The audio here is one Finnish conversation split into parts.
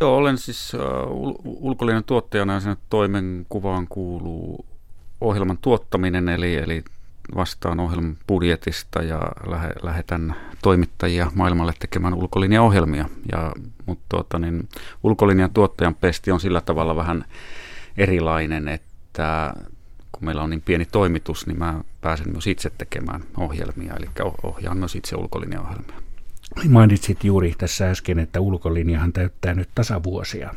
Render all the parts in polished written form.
Joo, olen siis Ulkolinjan tuottajana ja sen toimenkuvaan kuuluu ohjelman tuottaminen, eli vastaan ohjelman budjetista ja lähetän toimittajia maailmalle tekemään ulkolinjaohjelmia. Mutta Ulkolinjan tuottajan pesti on sillä tavalla vähän erilainen, että kun meillä on niin pieni toimitus, niin mä pääsen myös itse tekemään ohjelmia, eli ohjaan myös itse ulkolinjaohjelmia. Mainitsit juuri tässä äsken, että Ulkolinjahan täyttää nyt tasavuosia.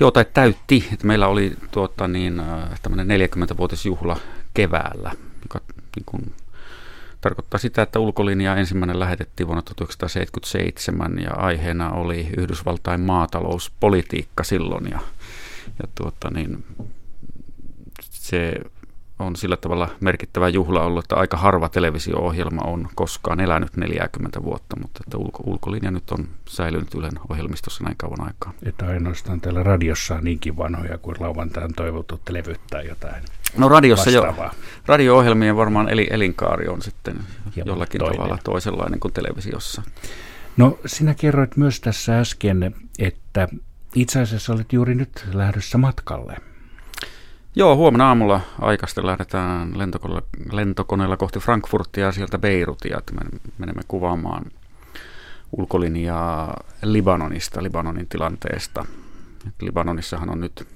Joo, tai täytti. Että meillä oli tämmöinen 40-vuotisjuhla keväällä, joka niin kuin tarkoittaa sitä, että Ulkolinja ensimmäinen lähetettiin vuonna 1977 ja aiheena oli Yhdysvaltain maatalouspolitiikka silloin. Se on sillä tavalla merkittävä juhla ollut, että aika harva televisio-ohjelma on koskaan elänyt 40 vuotta, mutta että ulkolinja nyt on säilynyt Ylen ohjelmistossa näin kauan aikaa. Että ainoastaan täällä radiossa on niinkin vanhoja kuin lauantain toivottu levyttää jotain. No radiossa vastaavaa. Jo. Radio-ohjelmien varmaan elinkaari on sitten jollakin tavalla toisenlainen kuin televisiossa. No sinä kerroit myös tässä äsken, että itse asiassa olet juuri nyt lähdössä matkalle. Joo, huomenna aamulla aikaista lähdetään lentokoneella kohti Frankfurtia ja sieltä Beirutia, että menemme kuvaamaan ulkolinjaa Libanonista, Libanonin tilanteesta. Et Libanonissahan on nyt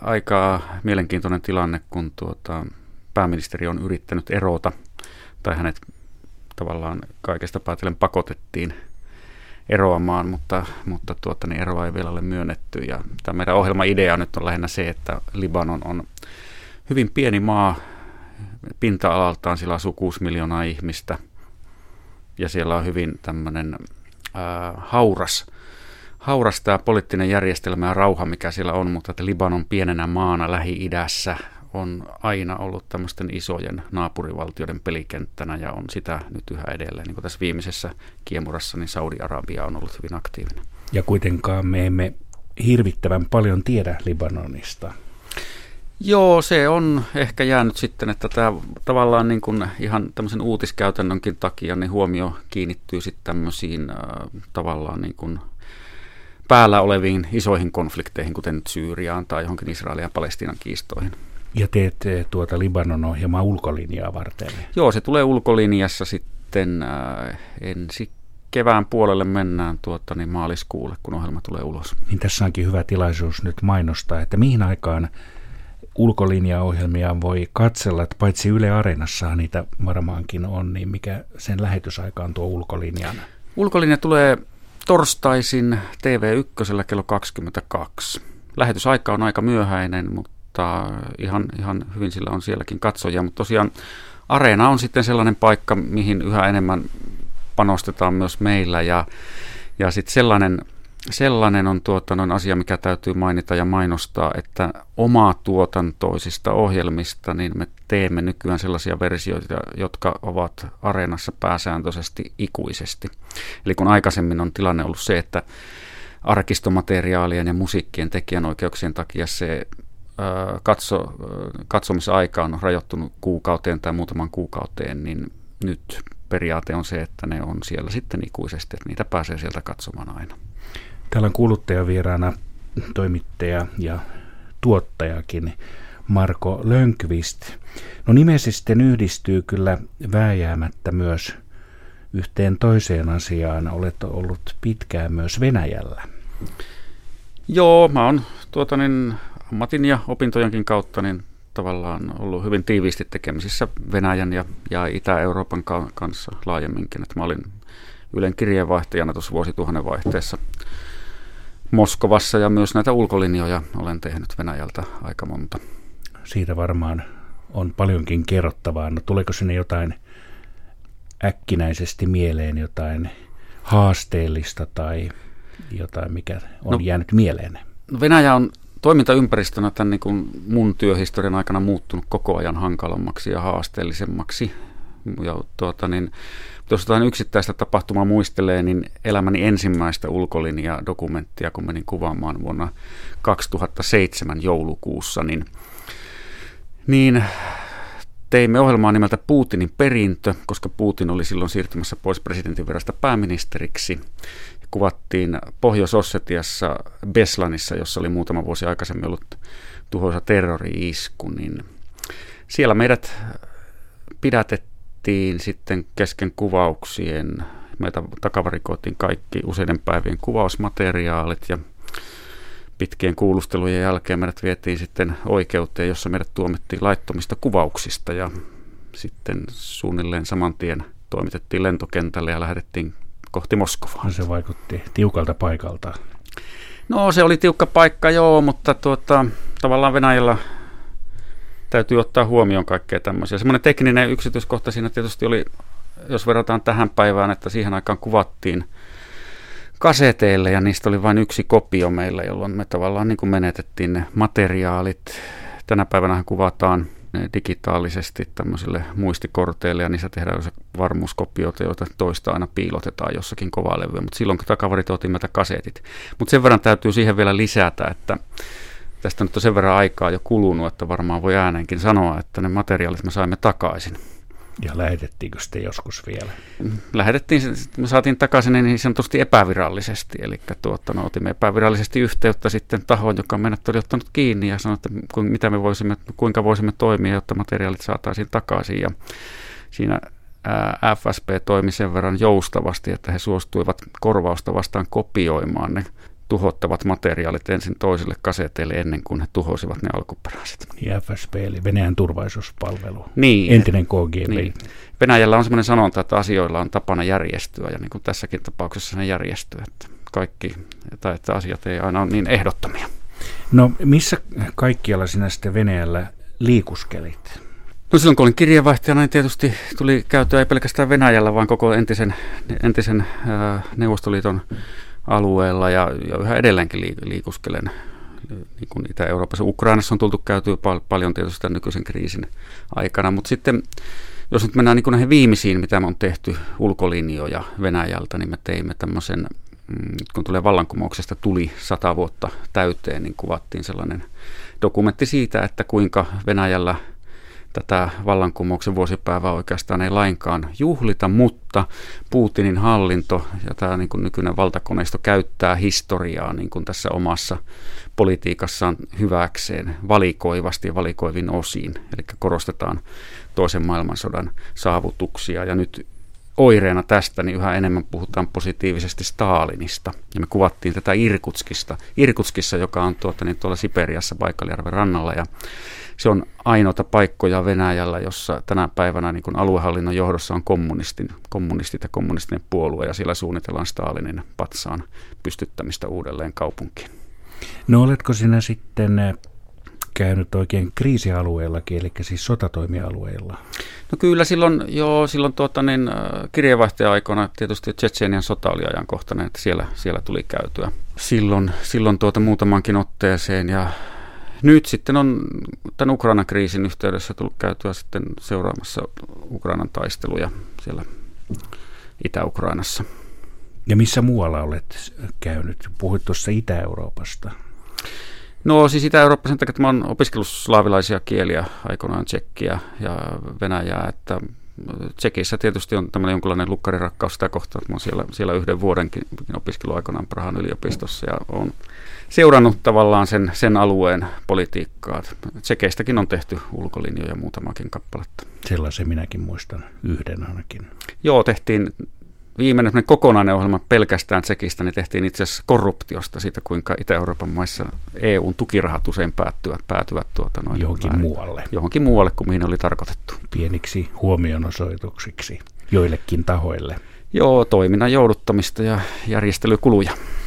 aika mielenkiintoinen tilanne, kun pääministeri on yrittänyt erota, tai hänet tavallaan kaikesta päätellen pakotettiin eroamaan, mutta eroa ei vielä ole myönnetty. Ja tämä meidän ohjelmaidea nyt on lähinnä se, että Libanon on hyvin pieni maa, pinta-alaltaan siellä asuu 6 miljoonaa ihmistä, ja siellä on hyvin tämmöinen hauras tämä poliittinen järjestelmä ja rauha, mikä siellä on, mutta että Libanon pienenä maana Lähi-idässä on aina ollut tämmöisten isojen naapurivaltioiden pelikenttänä ja on sitä nyt yhä edelleen. Niin kuin tässä viimeisessä kiemurassa, niin Saudi-Arabia on ollut hyvin aktiivinen. Ja kuitenkaan me emme hirvittävän paljon tiedä Libanonista. Joo, se on ehkä jäänyt sitten, että tämä tavallaan niin kuin ihan tämmöisen uutiskäytännönkin takia niin huomio kiinnittyy sitten tämmöisiin tavallaan niin kuin päällä oleviin isoihin konflikteihin, kuten nyt Syyriaan tai johonkin Israelin ja Palestiinan kiistoihin. Ja teet tuota Libanon ohjelmaa ulkolinjaa varten. Joo, se tulee ulkolinjassa sitten ensi kevään puolelle mennään maaliskuulle, kun ohjelma tulee ulos. Niin tässä onkin hyvä tilaisuus nyt mainostaa, että mihin aikaan ulkolinjaohjelmia voi katsella, että paitsi Yle Areenassahan niitä varmaankin on, niin mikä sen lähetysaikaan tuo ulkolinjan? Ulkolinja tulee torstaisin TV1 kello 22. Lähetysaika on aika myöhäinen, mutta ihan hyvin sillä on sielläkin katsojia, mutta tosiaan Areena on sitten sellainen paikka, mihin yhä enemmän panostetaan myös meillä ja sitten sellainen on asia, mikä täytyy mainita ja mainostaa, että omaa tuotantoisista ohjelmista niin me teemme nykyään sellaisia versioita, jotka ovat Areenassa pääsääntöisesti ikuisesti. Eli kun aikaisemmin on tilanne ollut se, että arkistomateriaalien ja musiikkien tekijänoikeuksien takia se katsomisaika on rajoittunut kuukauteen tai muutaman kuukauteen, niin nyt periaate on se, että ne on siellä sitten ikuisesti, että niitä pääsee sieltä katsomaan aina. Täällä on kuuluttajavieraana toimittaja ja tuottajakin Marko Lönnqvist. No nimesi sitten yhdistyy kyllä vääjäämättä myös yhteen toiseen asiaan. Olet ollut pitkään myös Venäjällä. Joo, mä oon ammatin ja opintojenkin kautta niin tavallaan ollut hyvin tiiviisti tekemisissä Venäjän ja Itä-Euroopan kanssa laajemminkin. Että mä olin Ylen kirjeenvaihtajana tuossa vuosituhannen vaihteessa Moskovassa ja myös näitä ulkolinjoja olen tehnyt Venäjältä aika monta. Siitä varmaan on paljonkin kerrottavaa. No, tuleeko sinne jotain äkkinäisesti mieleen, jotain haasteellista tai jotain, mikä on jäänyt mieleen? Venäjä on toimintaympäristönä tämän niin kuin mun työhistorian aikana muuttunut koko ajan hankalammaksi ja haasteellisemmaksi. Ja jos jotain yksittäistä tapahtumaa muistelee, niin elämäni ensimmäistä ulkolinjadokumenttia, kun menin kuvaamaan vuonna 2007 joulukuussa, niin teimme ohjelmaa nimeltä Putinin perintö, koska Putin oli silloin siirtymässä pois presidentin virasta pääministeriksi. kuvattiin Pohjois-Ossetiassa Beslanissa, jossa oli muutama vuosi aikaisemmin ollut tuhoisa terrori-isku, niin siellä meidät pidätettiin sitten kesken kuvauksien. Meitä takavarikoitiin kaikki useiden päivien kuvausmateriaalit ja pitkien kuulustelujen jälkeen meidät vietiin sitten oikeuteen, jossa meidät tuomittiin laittomista kuvauksista ja sitten suunnilleen saman tien toimitettiin lentokentälle ja lähdettiin kohti Moskovaa. Se vaikutti tiukalta paikalta. No se oli tiukka paikka, joo, mutta tavallaan Venäjällä täytyy ottaa huomioon kaikkea tämmöisiä. Semmoinen tekninen yksityiskohta siinä tietysti oli, jos verrataan tähän päivään, että siihen aikaan kuvattiin kaseteille ja niistä oli vain yksi kopio meillä, jolloin me tavallaan niin kuin menetettiin ne materiaalit. Tänä päivänä kuvataan digitaalisesti tämmöisille muistikorteille ja niissä tehdään varmuuskopioita, joita toista aina piilotetaan jossakin kovaa levyä, mutta silloin takavarikoitiin meitä kasetit. Mutta sen verran täytyy siihen vielä lisätä, että tästä nyt on sen verran aikaa jo kulunut, että varmaan voi ääneenkin sanoa, että ne materiaalit me saimme takaisin. Ja lähetettiinkö sitten joskus vielä? Lähetettiin, me saatiin takaisin niin sanotusti epävirallisesti, eli otimme epävirallisesti yhteyttä sitten tahoon, joka meidät oli ottanut kiinni ja sanoi, että kuinka voisimme toimia, jotta materiaalit saataisiin takaisin. Ja siinä FSP toimi sen verran joustavasti, että he suostuivat korvausta vastaan kopioimaan ne tuhottavat materiaalit ensin toisille kaseteille ennen kuin he tuhosivat ne alkuperäiset. Niin FSP eli Venäjän turvallisuuspalvelu, niin, entinen KGB. Niin. Venäjällä on sellainen sanonta, että asioilla on tapana järjestyä ja niin kuin tässäkin tapauksessa ne järjestyy, että kaikki, tai että asiat ei aina ole niin ehdottomia. No missä kaikkialla sinä sitten Venäjällä liikuskelit? No silloin kun olin kirjeenvaihtajana, niin tietysti tuli käytyä ei pelkästään Venäjällä, vaan koko entisen Neuvostoliiton alueella ja yhä edelleenkin liikuskelen niin kuin Itä-Euroopassa. Ukrainassa on tultu käytyä paljon tietysti tämän nykyisen kriisin aikana, mutta sitten jos nyt mennään niin kuin näihin viimeisiin, mitä me on tehty ulkolinjoja Venäjältä, niin me teimme tämmöisen, kun tulee vallankumouksesta tuli 100 vuotta täyteen, niin kuvattiin sellainen dokumentti siitä, että kuinka Venäjällä tätä vallankumouksen vuosipäivää oikeastaan ei lainkaan juhlita, mutta Putinin hallinto ja tämä niin kuin nykyinen valtakoneisto käyttää historiaa niin kuin tässä omassa politiikassaan hyväkseen valikoivasti ja valikoivin osiin. Eli korostetaan toisen maailmansodan saavutuksia ja nyt oireena tästä niin yhä enemmän puhutaan positiivisesti Stalinista. Ja me kuvattiin tätä Irkutskissa, joka on tuolla Siperiassa Baikaljärven rannalla ja se on ainoita paikkoja Venäjällä, jossa tänä päivänä niin kuin aluehallinnon johdossa on kommunistit ja kommunistinen puolue, ja siellä suunnitellaan Stalinin patsaan pystyttämistä uudelleen kaupunkiin. No oletko sinä sitten käynyt oikein kriisialueellakin, eli siis sotatoimialueilla? No kyllä silloin kirjeenvaihtaja-aikoina tietysti Tsetseenian sota oli ajankohtainen, että siellä tuli käytyä. Silloin muutamankin otteeseen ja nyt sitten on tämän Ukrainan kriisin yhteydessä tullut käytyä sitten seuraamassa Ukrainan taisteluja siellä Itä-Ukrainassa. Ja missä muualla olet käynyt? Puhuit tuossa Itä-Euroopasta. No siis Itä-Eurooppa sen takia, että mä oon opiskellut slaavilaisia kieliä aikoinaan, tsekkiä ja venäjää, että Tsekissä tietysti on tämmöinen jonkinlainen lukkarirakkaus sitä kohtaa, että mä oon siellä 1 vuodenkin opiskellut aikanaan Prahan yliopistossa ja oon seurannut tavallaan sen alueen politiikkaa. Tsekeistäkin on tehty ulkolinjoja muutamakin kappaletta. Sellaisen minäkin muistan, 1 ainakin. Joo, tehtiin viimeinen kokonainen ohjelma pelkästään Tsekistä, niin tehtiin itse asiassa korruptiosta siitä, kuinka Itä-Euroopan maissa EUn tukirahat usein päätyvät johonkin muualle kuin mihin oli tarkoitettu. Pieniksi huomionosoituksiksi joillekin tahoille. Joo, toiminnan jouduttamista ja järjestelykuluja.